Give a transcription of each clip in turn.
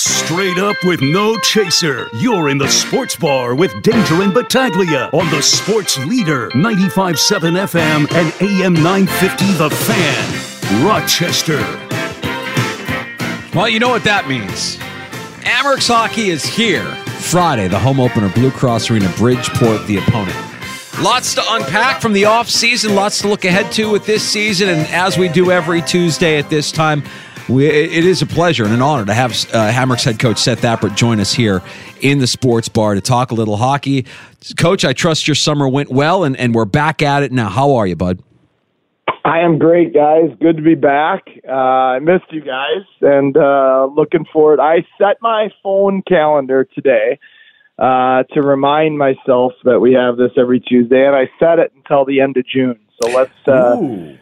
Straight up with no chaser, you're in the Sports Bar with Danger and Battaglia on the Sports Leader, 95.7 FM and AM 950 The Fan, Rochester. Well, you know what that means. Amerks hockey is here. Friday, the home opener, Blue Cross Arena, Bridgeport, the opponent. Lots to unpack from the offseason, lots to look ahead to with this season, and as we do every Tuesday at this time, it is a pleasure and an honor to have Amerks head coach Seth Appert join us here in the Sports Bar to talk a little hockey. Coach, I trust your summer went well, and we're back at it now. How are you, bud? I am great, guys. Good to be back. I missed you guys, and looking forward. I set my phone calendar today to remind myself that we have this every Tuesday, and I set it until the end of June. So let's...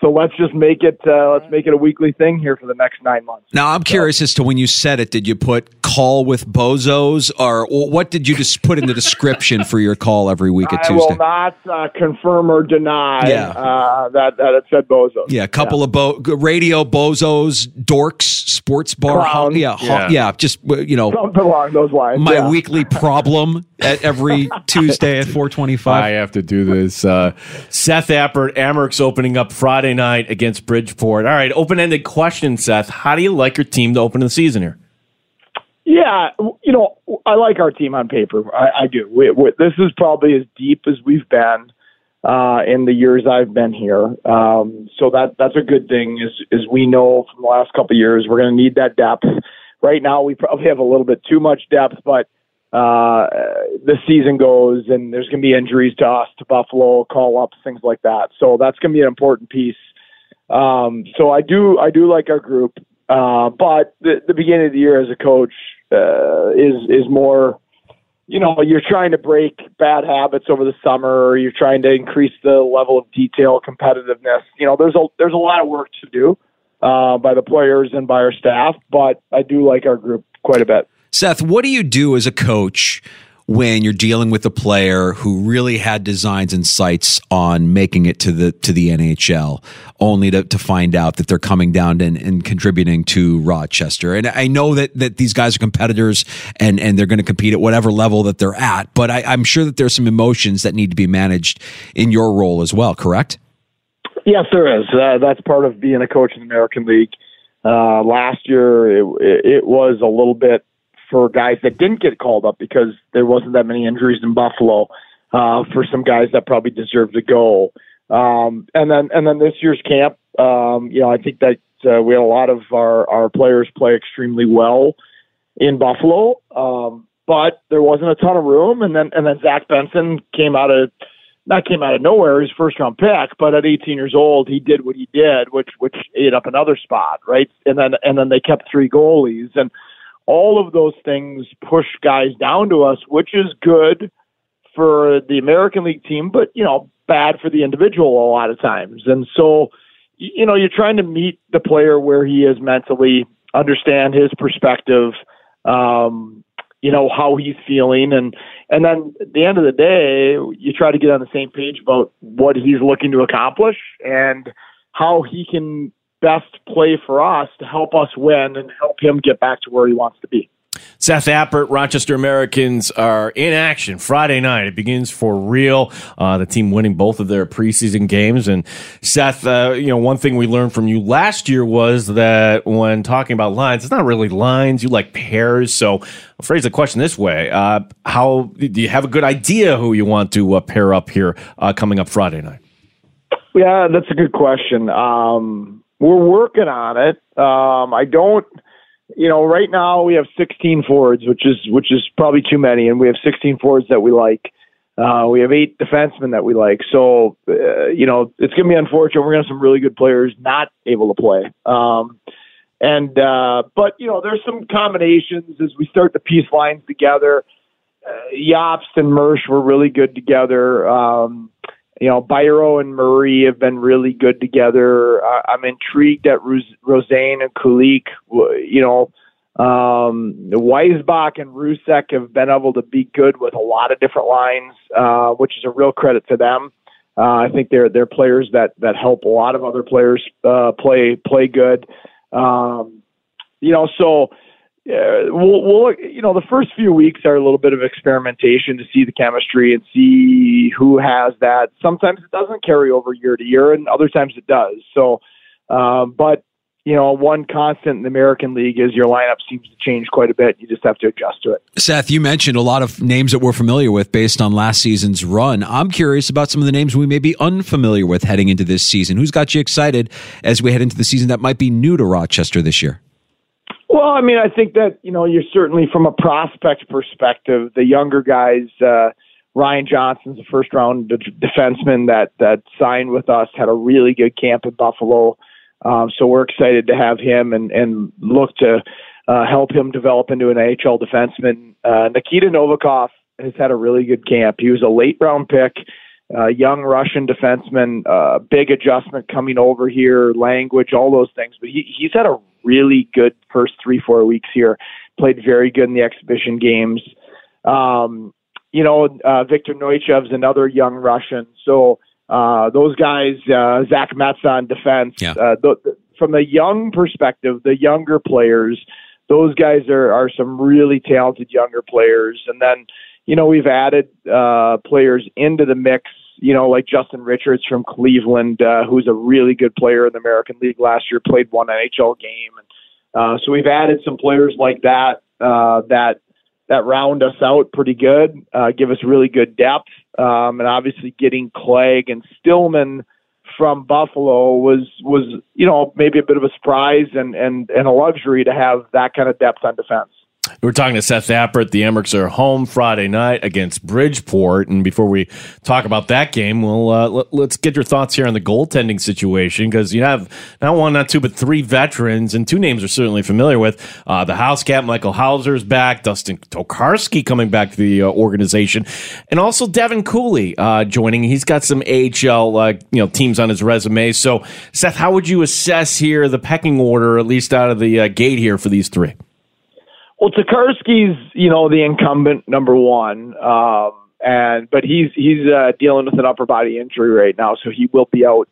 So let's just make it a weekly thing here for the next 9 months. Now, I'm curious as to when you said it, did you put call with bozos, or what did you just put in the description for your call every week at Tuesday? I will not confirm or deny that it said bozos. Yeah, a couple of radio bozos, dorks, sports bar. Just, you know. Something along those lines. My weekly problem at every Tuesday at 4:25. I have to do this. Seth Appert, Amerks opening up Friday night against Bridgeport. All right, open-ended question, Seth. How do you like your team to open the season here? Yeah, you know, I like our team on paper. I do. This is probably as deep as we've been in the years I've been here. So that's a good thing is we know from the last couple of years we're going to need that depth. Right now we probably have a little bit too much depth, but the season goes and there's going to be injuries to us, to Buffalo, call-ups, things like that. So that's going to be an important piece. So I do like our group, but the beginning of the year as a coach is more, you know, you're trying to break bad habits over the summer. You're trying to increase the level of detail, competitiveness. You know, there's a lot of work to do by the players and by our staff, but I do like our group quite a bit. Seth, what do you do as a coach when you're dealing with a player who really had designs and sights on making it to the NHL, only to find out that they're coming down and contributing to Rochester? And I know that these guys are competitors and they're going to compete at whatever level that they're at, but I'm sure that there's some emotions that need to be managed in your role as well, correct? Yes, there is. That's part of being a coach in the American League. Last year, it was a little bit for guys that didn't get called up because there wasn't that many injuries in Buffalo, for some guys that probably deserved to go. And then this year's camp, you know, I think that we had a lot of our players play extremely well in Buffalo, but there wasn't a ton of room. And then Zach Benson came out of nowhere, his first round pick, but at 18 years old, he did what he did, which ate up another spot. Right. And then they kept three goalies, and all of those things push guys down to us, which is good for the American League team, but, you know, bad for the individual a lot of times. And so, you know, you're trying to meet the player where he is mentally, understand his perspective, you know, how he's feeling. And then at the end of the day, you try to get on the same page about what he's looking to accomplish and how he can best play for us to help us win and help him get back to where he wants to be. Seth Appert, Rochester Americans are in action Friday night. It begins for real. The team winning both of their preseason games. And Seth, one thing we learned from you last year was that when talking about lines, it's not really lines. You like pairs. So I'll phrase the question this way. How do you have a good idea who you want to pair up here coming up Friday night? Yeah, that's a good question. We're working on it. Right now we have 16 forwards, which is probably too many. And we have 16 forwards that we like. We have 8 defensemen that we like. So, it's going to be unfortunate. We're going to have some really good players not able to play. But there's some combinations as we start to piece lines together. Yopst and Mersch were really good together. Byro and Murray have been really good together. I'm intrigued at Rozane and Kulik. Weisbach and Rusek have been able to be good with a lot of different lines, which is a real credit to them. I think they're players that help a lot of other players play good. We'll the first few weeks are a little bit of experimentation to see the chemistry and see who has that. Sometimes it doesn't carry over year to year, and other times it does. So, one constant in the American League is your lineup seems to change quite a bit. You just have to adjust to it. Seth, you mentioned a lot of names that we're familiar with based on last season's run. I'm curious about some of the names we may be unfamiliar with heading into this season. Who's got you excited as we head into the season that might be new to Rochester this year? Well, I mean, I think that, you're certainly from a prospect perspective, the younger guys, Ryan Johnson's a first-round defenseman that signed with us, had a really good camp in Buffalo. So we're excited to have him and look to help him develop into an AHL defenseman. Nikita Novikov has had a really good camp. He was a late-round pick, young Russian defenseman, big adjustment coming over here, language, all those things. But he's had a really good first 3-4 weeks here. Played very good in the exhibition games. Viktor Noychev's another young Russian. So those guys, Zach Metz on defense. Yeah. From a young perspective, the younger players, those guys are some really talented younger players. And then, we've added players into the mix, like Justin Richards from Cleveland, who's a really good player in the American League last year, played one NHL game. So we've added some players like that that round us out pretty good, give us really good depth. And obviously getting Clegg and Stillman from Buffalo was maybe a bit of a surprise and a luxury to have that kind of depth on defense. We're talking to Seth Appert. The Amerks are home Friday night against Bridgeport. And before we talk about that game, let's get your thoughts here on the goaltending situation, because you have not one, not two, but 3 veterans, and 2 names are certainly familiar with. The house cat, Michael Hauser, is back. Dustin Tokarski coming back to the organization. And also Devin Cooley joining. He's got some AHL teams on his resume. So, Seth, how would you assess here the pecking order, at least out of the gate here for these 3? Well, Tokarski's, the incumbent number 1, but he's dealing with an upper body injury right now, so he will be out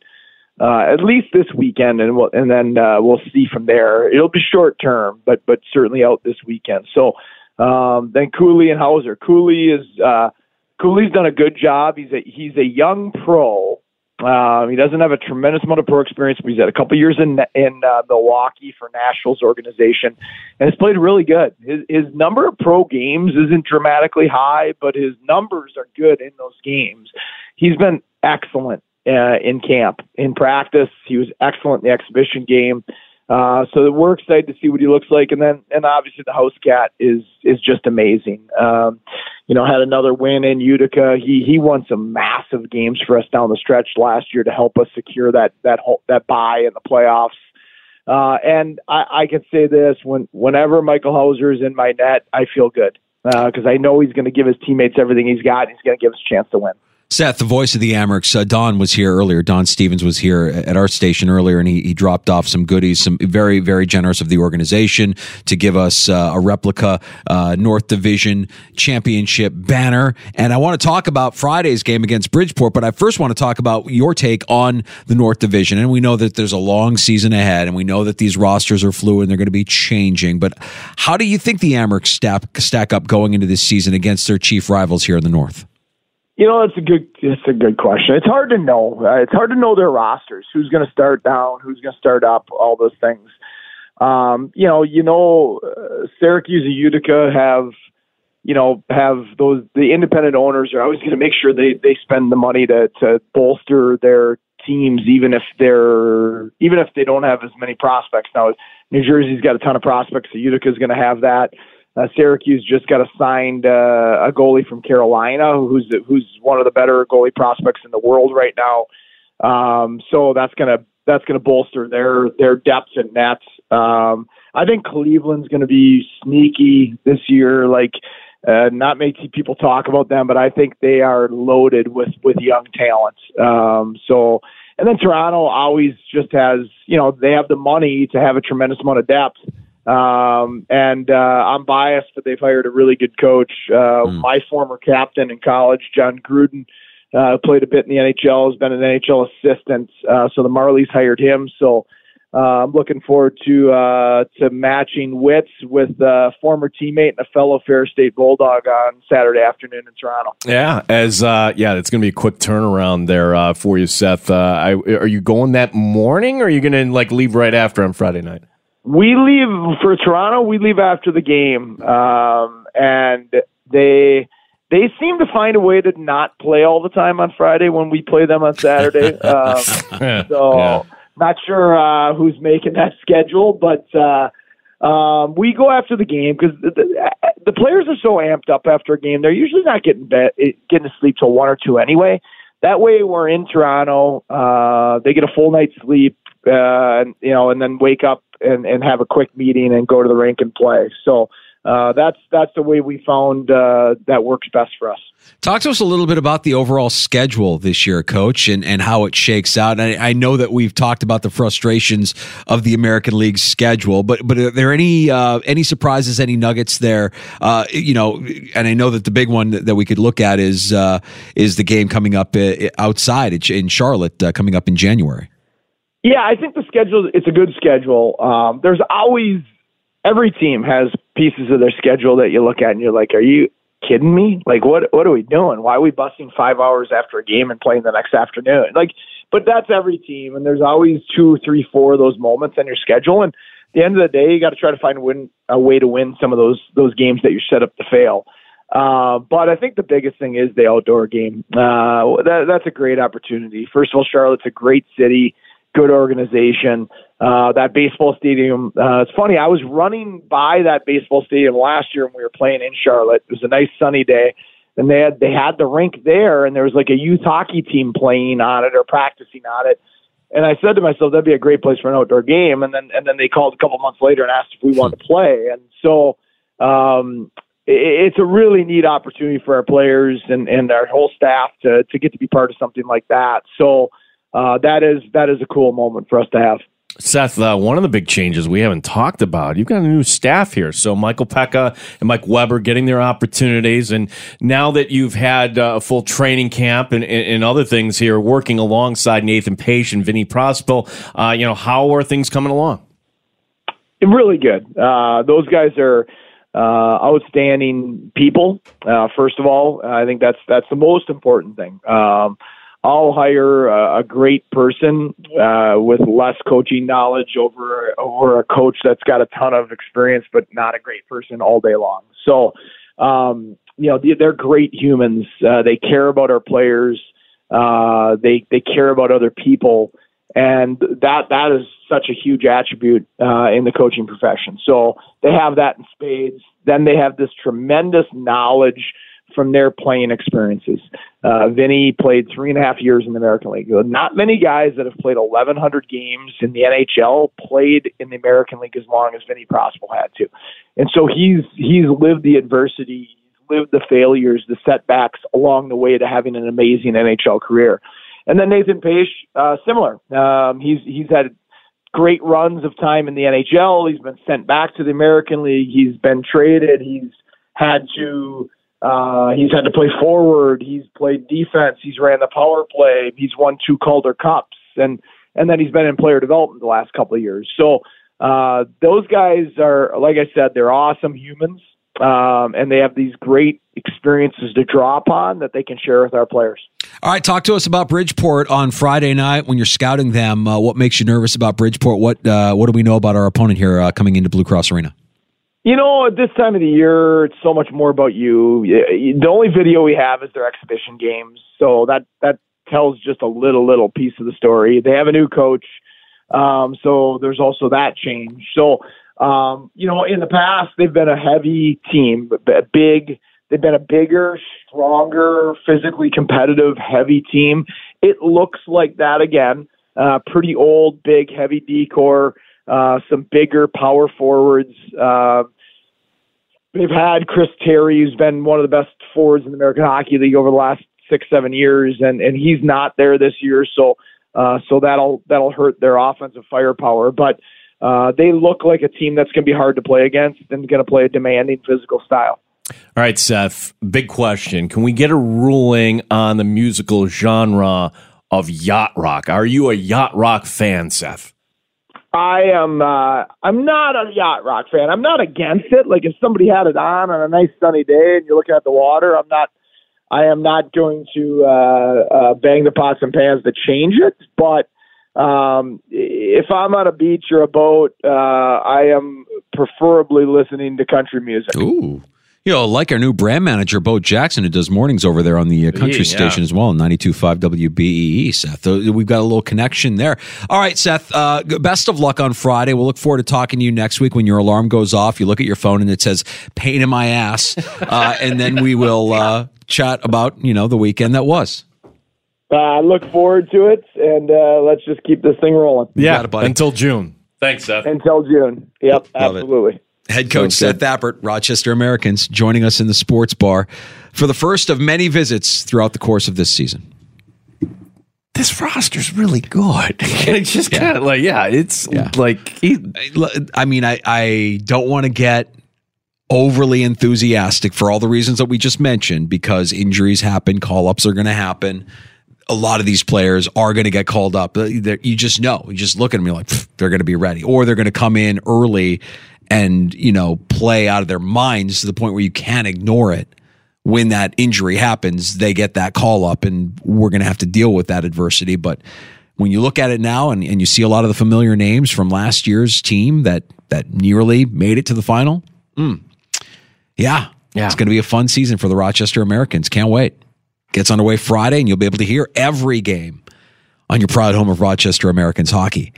at least this weekend, and then we'll see from there. It'll be short term, but certainly out this weekend. So then Cooley and Hauser. Cooley's done a good job. He's a young pro. He doesn't have a tremendous amount of pro experience, but he's had a couple years in Milwaukee for Nashville's organization, and has played really good. His number of pro games isn't dramatically high, but his numbers are good in those games. He's been excellent in camp, in practice. He was excellent in the exhibition game. So we're excited to see what he looks like. And obviously the house cat is just amazing. Had another win in Utica. He won some massive games for us down the stretch last year to help us secure that bye in the playoffs. And I can say this, whenever Michael Hauser is in my net, I feel good. Cause I know he's going to give his teammates everything he's got. And he's going to give us a chance to win. Seth, the voice of the Amerks, Don was here earlier. Don Stevens was here at our station earlier, and he dropped off some goodies, some very, very generous of the organization to give us a replica North Division championship banner. And I want to talk about Friday's game against Bridgeport, but I first want to talk about your take on the North Division. And we know that there's a long season ahead, and we know that these rosters are fluid and they're going to be changing. But how do you think the Amerks stack up going into this season against their chief rivals here in the North? You know, that's a good question. It's hard to know. It's hard to know their rosters, who's going to start down, who's going to start up, all those things. Syracuse and Utica have those. The independent owners are always going to make sure they spend the money to bolster their teams, even if they don't have as many prospects. Now, New Jersey's got a ton of prospects, so Utica's going to have that. Syracuse just got assigned a goalie from Carolina, who's one of the better goalie prospects in the world right now. So that's gonna bolster their depth in nets. I think Cleveland's gonna be sneaky this year. Not many people talk about them, but I think they are loaded with young talent. And then Toronto always just has, they have the money to have a tremendous amount of depth. I'm biased, but they've hired a really good coach. My former captain in college, John Gruden, played a bit in the NHL, has been an NHL assistant. So the Marlies hired him. So I'm looking forward to matching wits with a former teammate and a fellow Fair State Bulldog on Saturday afternoon in Toronto. Yeah, it's going to be a quick turnaround there for you, Seth. Are you going that morning, or are you going to leave right after on Friday night? We leave for Toronto. We leave after the game, and they seem to find a way to not play all the time on Friday when we play them on Saturday. Not sure who's making that schedule, but we go after the game because the players are so amped up after a game. They're usually not getting to sleep till 1 or 2 anyway. That way, we're in Toronto. They get a full night's sleep, and then wake up and have a quick meeting and go to the rink and play. So that's the way we found that works best for us. Talk to us a little bit about the overall schedule this year, Coach, and how it shakes out. I know that we've talked about the frustrations of the American League's schedule, but are there any surprises, any nuggets there? And I know that the big one that we could look at is the game coming up outside in Charlotte coming up in January. Yeah, I think the schedule, it's a good schedule. There's always, every team has pieces of their schedule that you look at and you're like, are you kidding me? What are we doing? Why are we busting 5 hours after a game and playing the next afternoon? But that's every team. And there's always 2, 3, 4 of those moments on your schedule. And at the end of the day, you got to try to find a way to win some of those games that you're set up to fail. But I think the biggest thing is the outdoor game. That's a great opportunity. First of all, Charlotte's a great city. Good organization. That baseball stadium. It's funny. I was running by that baseball stadium last year when we were playing in Charlotte. It was a nice sunny day, and they had the rink there, and there was a youth hockey team playing on it or practicing on it. And I said to myself, that'd be a great place for an outdoor game. And then they called a couple months later and asked if we wanted to play. And so it's a really neat opportunity for our players and our whole staff to get to be part of something like that. So. That is a cool moment for us to have. Seth, one of the big changes we haven't talked about, you've got a new staff here. So Michael Pekka and Mike Weber getting their opportunities. And now that you've had a full training camp and other things here, working alongside Nathan Page and Vinny Prospo, how are things coming along? Really good. Those guys are outstanding people. First of all, I think that's the most important thing. I'll hire a great person with less coaching knowledge over a coach that's got a ton of experience, but not a great person all day long. So, they're great humans. They care about our players. They care about other people. And that is such a huge attribute in the coaching profession. So they have that in spades. Then they have this tremendous knowledge from their playing experiences. Vinny played 3.5 years in the American League. Not many guys that have played 1,100 games in the NHL played in the American League as long as Vinny Prospo had to. And so he's lived the adversity, outlived the failures, the setbacks along the way to having an amazing NHL career. And then Nathan Page, similar. He's had great runs of time in the NHL. He's been sent back to the American League. He's been traded. He's had to play forward. He's played defense. He's ran the power play. He's won 2 Calder Cups, and then he's been in player development the last couple of years. So those guys are, like I said, they're awesome humans, and they have these great experiences to draw upon that they can share with our players. All right, talk to us about Bridgeport on Friday night when you're scouting them. What makes you nervous about Bridgeport? What do we know about our opponent here coming into Blue Cross Arena? You know, at this time of the year, it's so much more about you. The only video we have is their exhibition games, so that tells just a little piece of the story. They have a new coach, so there's also that change. So, you know, in the past, they've been a heavy team, big. They've been a bigger, stronger, physically competitive, heavy team. It looks like that again. Pretty old, big, heavy D-core. Some bigger power forwards. They've had Chris Terry, who's been one of the best forwards in the American Hockey League over the last 6-7 years, and he's not there this year, so that'll hurt their offensive firepower. But they look like a team that's going to be hard to play against and going to play a demanding physical style. All right, Seth, big question. Can we get a ruling on the musical genre of yacht rock? Are you a yacht rock fan, Seth? I am. I'm not a yacht rock fan. I'm not against it. Like if somebody had it on a nice sunny day and you're looking at the water, I am not going to bang the pots and pans to change it. But if I'm on a beach or a boat, I am preferably listening to country music. Ooh, you know, like our new brand manager, Bo Jackson, who does mornings over there on the country station as well, 92.5 WBEE, Seth. We've got a little connection there. All right, Seth, best of luck on Friday. We'll look forward to talking to you next week when your alarm goes off. You look at your phone and it says, pain in my ass. And then we will chat about, you know, the weekend that was. I look forward to it, and let's just keep this thing rolling. Yeah, got it, buddy. Until June. Thanks, Seth. Until June. Yep, love absolutely. It. Head coach Seth Appert, Rochester Americans, joining us in the sports bar for the first of many visits throughout the course of this season. This roster's really good. It's just kind of like, I don't want to get overly enthusiastic for all the reasons that we just mentioned, because injuries happen, call-ups are going to happen. A lot of these players are going to get called up. You just know. You just look at them, you're like, they're going to be ready. Or they're going to come in early and, you know, play out of their minds to the point where you can't ignore it. When that injury happens, they get that call up, and we're going to have to deal with that adversity. But when you look at it now and you see a lot of the familiar names from last year's team that nearly made it to the final, it's going to be a fun season for the Rochester Americans. Can't wait. Gets underway Friday, and you'll be able to hear every game on your proud home of Rochester Americans hockey.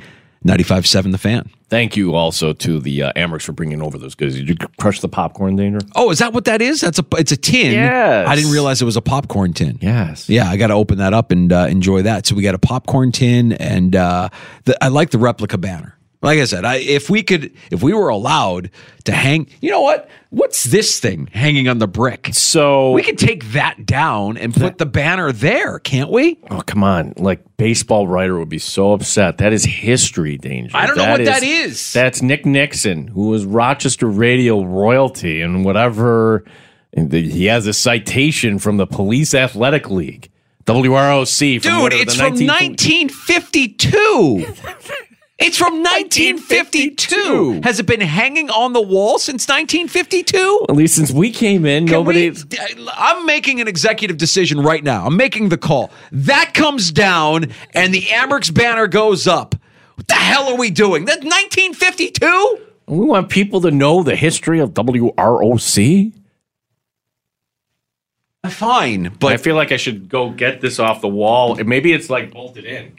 95.7 The Fan. Thank you also to the Amerks for bringing over those goods. Did you crush the popcorn, Danger? Oh, is that what that is? It's a tin. Yes. I didn't realize it was a popcorn tin. Yes. Yeah, I got to open that up and enjoy that. So we got a popcorn tin, and I like the replica banner. Like I said, if we were allowed to hang, you know what? What's this thing hanging on the brick? So we could take that down and put the banner there, can't we? Oh, come on. Like, baseball writer would be so upset. That is history, Danger. I don't know what that is. That's Nick Nixon, who was Rochester radio royalty and whatever. And he has a citation from the Police Athletic League, WROC. Dude, it's from 1952. It's from 1952. Has it been hanging on the wall since 1952? At least since we came in, I'm making an executive decision right now. I'm making the call. That comes down, and the Amerks banner goes up. What the hell are we doing? That's 1952? We want people to know the history of WROC? Fine, but... I feel like I should go get this off the wall. Maybe it's, like, bolted in.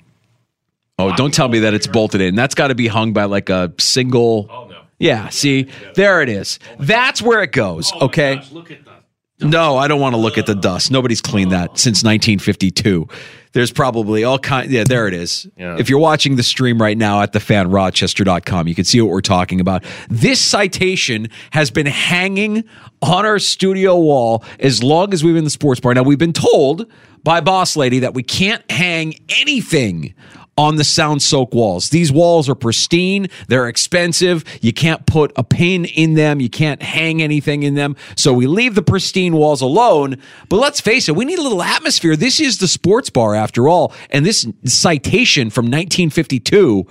Oh, don't tell me that it's bolted in. That's got to be hung by like a single. Oh, no. Yeah, see, there it is. That's where it goes, okay? Look at that. No, I don't want to look at the dust. Nobody's cleaned that since 1952. There's probably all kind. Yeah, there it is. Yeah. If you're watching the stream right now at thefanrochester.com, you can see what we're talking about. This citation has been hanging on our studio wall as long as we've been in the sports bar. Now, we've been told by Boss Lady that we can't hang anything on the sound soak walls. These walls are pristine. They're expensive. You can't put a pin in them. You can't hang anything in them. So we leave the pristine walls alone. But let's face it, we need a little atmosphere. This is the sports bar after all. And this citation from 1952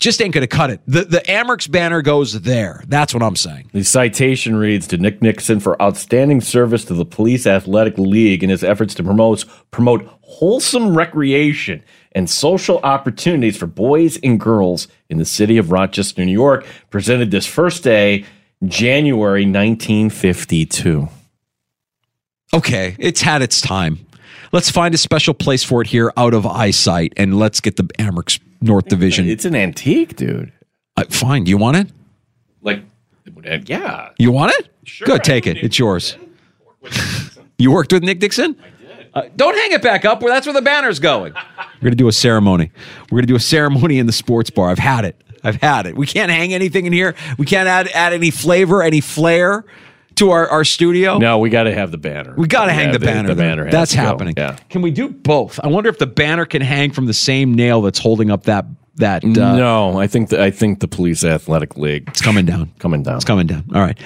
just ain't going to cut it. The Amerks banner goes there. That's what I'm saying. The citation reads, to Nick Nixon for outstanding service to the Police Athletic League in his efforts to promote wholesome recreation and social opportunities for boys and girls in the city of Rochester, New York, presented this first day, January 1952. Okay, it's had its time. Let's find a special place for it here out of eyesight, and let's get the Amerks North Division. It's an antique, dude. Fine. Do you want it? Like, yeah. You want it? Sure. Go take it. It's yours. You worked with Nick Nixon? I did. Don't hang it back up. That's where the banner's going. We're going to do a ceremony. We're going to do a ceremony in the sports bar. I've had it. I've had it. We can't hang anything in here. We can't add any flavor, any flair to our studio. No, we got to have the banner. We got to hang the banner. The banner. That's happening. Yeah. Can we do both? I wonder if the banner can hang from the same nail that's holding up that. No, I think the Police Athletic League. It's coming down. It's coming down. All right.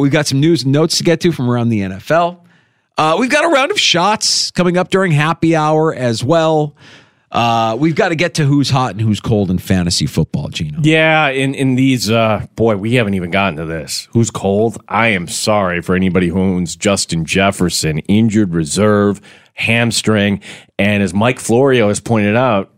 We've got some news and notes to get to from around the NFL. We've got a round of shots coming up during happy hour as well. We've got to get to who's hot and who's cold in fantasy football, Gino. Yeah, in these, boy, we haven't even gotten to this. Who's cold? I am sorry for anybody who owns Justin Jefferson, injured reserve, hamstring, and as Mike Florio has pointed out,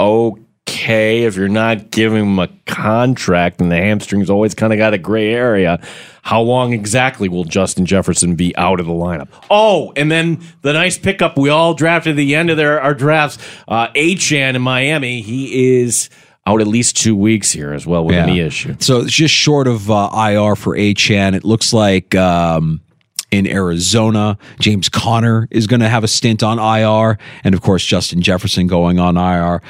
okay, if you're not giving him a contract, and the hamstring's always kind of got a gray area, how long exactly will Justin Jefferson be out of the lineup? Oh, and then the nice pickup we all drafted at the end of our drafts, A-Chan in Miami, he is out at least 2 weeks here as well with a knee issue. So it's just short of IR for A-Chan. It looks like... in Arizona, James Conner is going to have a stint on IR. And, of course, Justin Jefferson going on IR.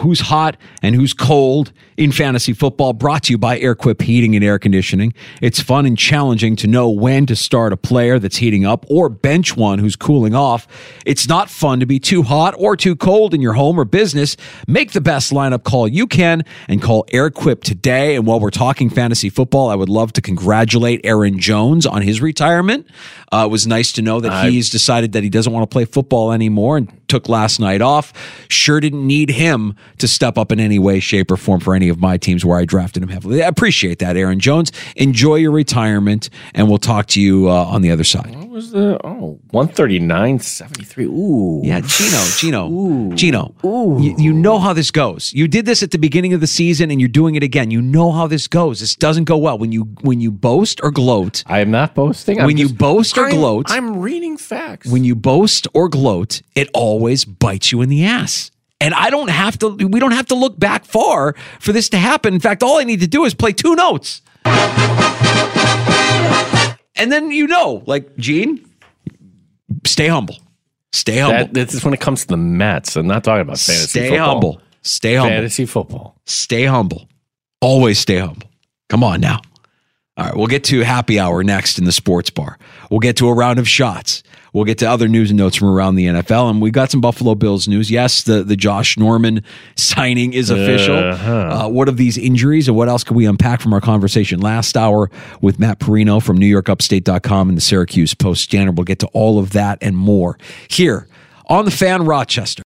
Who's hot and who's cold in fantasy football, brought to you by Airquip Heating and Air Conditioning. It's fun and challenging to know when to start a player that's heating up or bench one who's cooling off. It's not fun to be too hot or too cold in your home or business. Make the best lineup call you can and call Airquip today. And while we're talking fantasy football, I would love to congratulate Aaron Jones on his retirement. It was nice to know that he's decided that he doesn't want to play football anymore and took last night off. Sure didn't need him to step up in any way, shape, or form for any of my teams where I drafted him heavily. I appreciate that, Aaron Jones. Enjoy your retirement, and we'll talk to you on the other side. What was the 139.73? Ooh, yeah, Gino, ooh. Gino. Ooh, you know how this goes. You did this at the beginning of the season, and you're doing it again. You know how this goes. This doesn't go well when you boast or gloat. I am not boasting. I'm reading facts. When you boast or gloat, it always bites you in the ass. And we don't have to look back far for this to happen. In fact, all I need to do is play two notes. And then, Gene, stay humble. Stay humble. This is when it comes to the Mets. I'm not talking about fantasy football. Stay humble. Fantasy football. Stay humble. Always stay humble. Come on now. All right, we'll get to happy hour next in the sports bar. We'll get to a round of shots. We'll get to other news and notes from around the NFL. And we got some Buffalo Bills news. Yes, the Josh Norman signing is official. What of these injuries, and what else can we unpack from our conversation last hour with Matt Perino from NewYorkUpstate.com and the Syracuse Post-Standard? We'll get to all of that and more here on The Fan Rochester.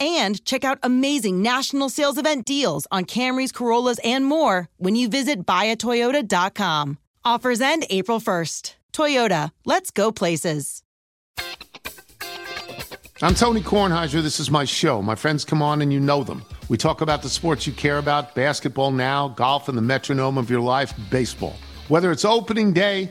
And check out amazing national sales event deals on Camrys, Corollas, and more when you visit buyatoyota.com. Offers end April 1st. Toyota, let's go places. I'm Tony Kornheiser. This is my show. My friends come on and you know them. We talk about the sports you care about, basketball now, golf, and the metronome of your life, baseball. Whether it's opening day,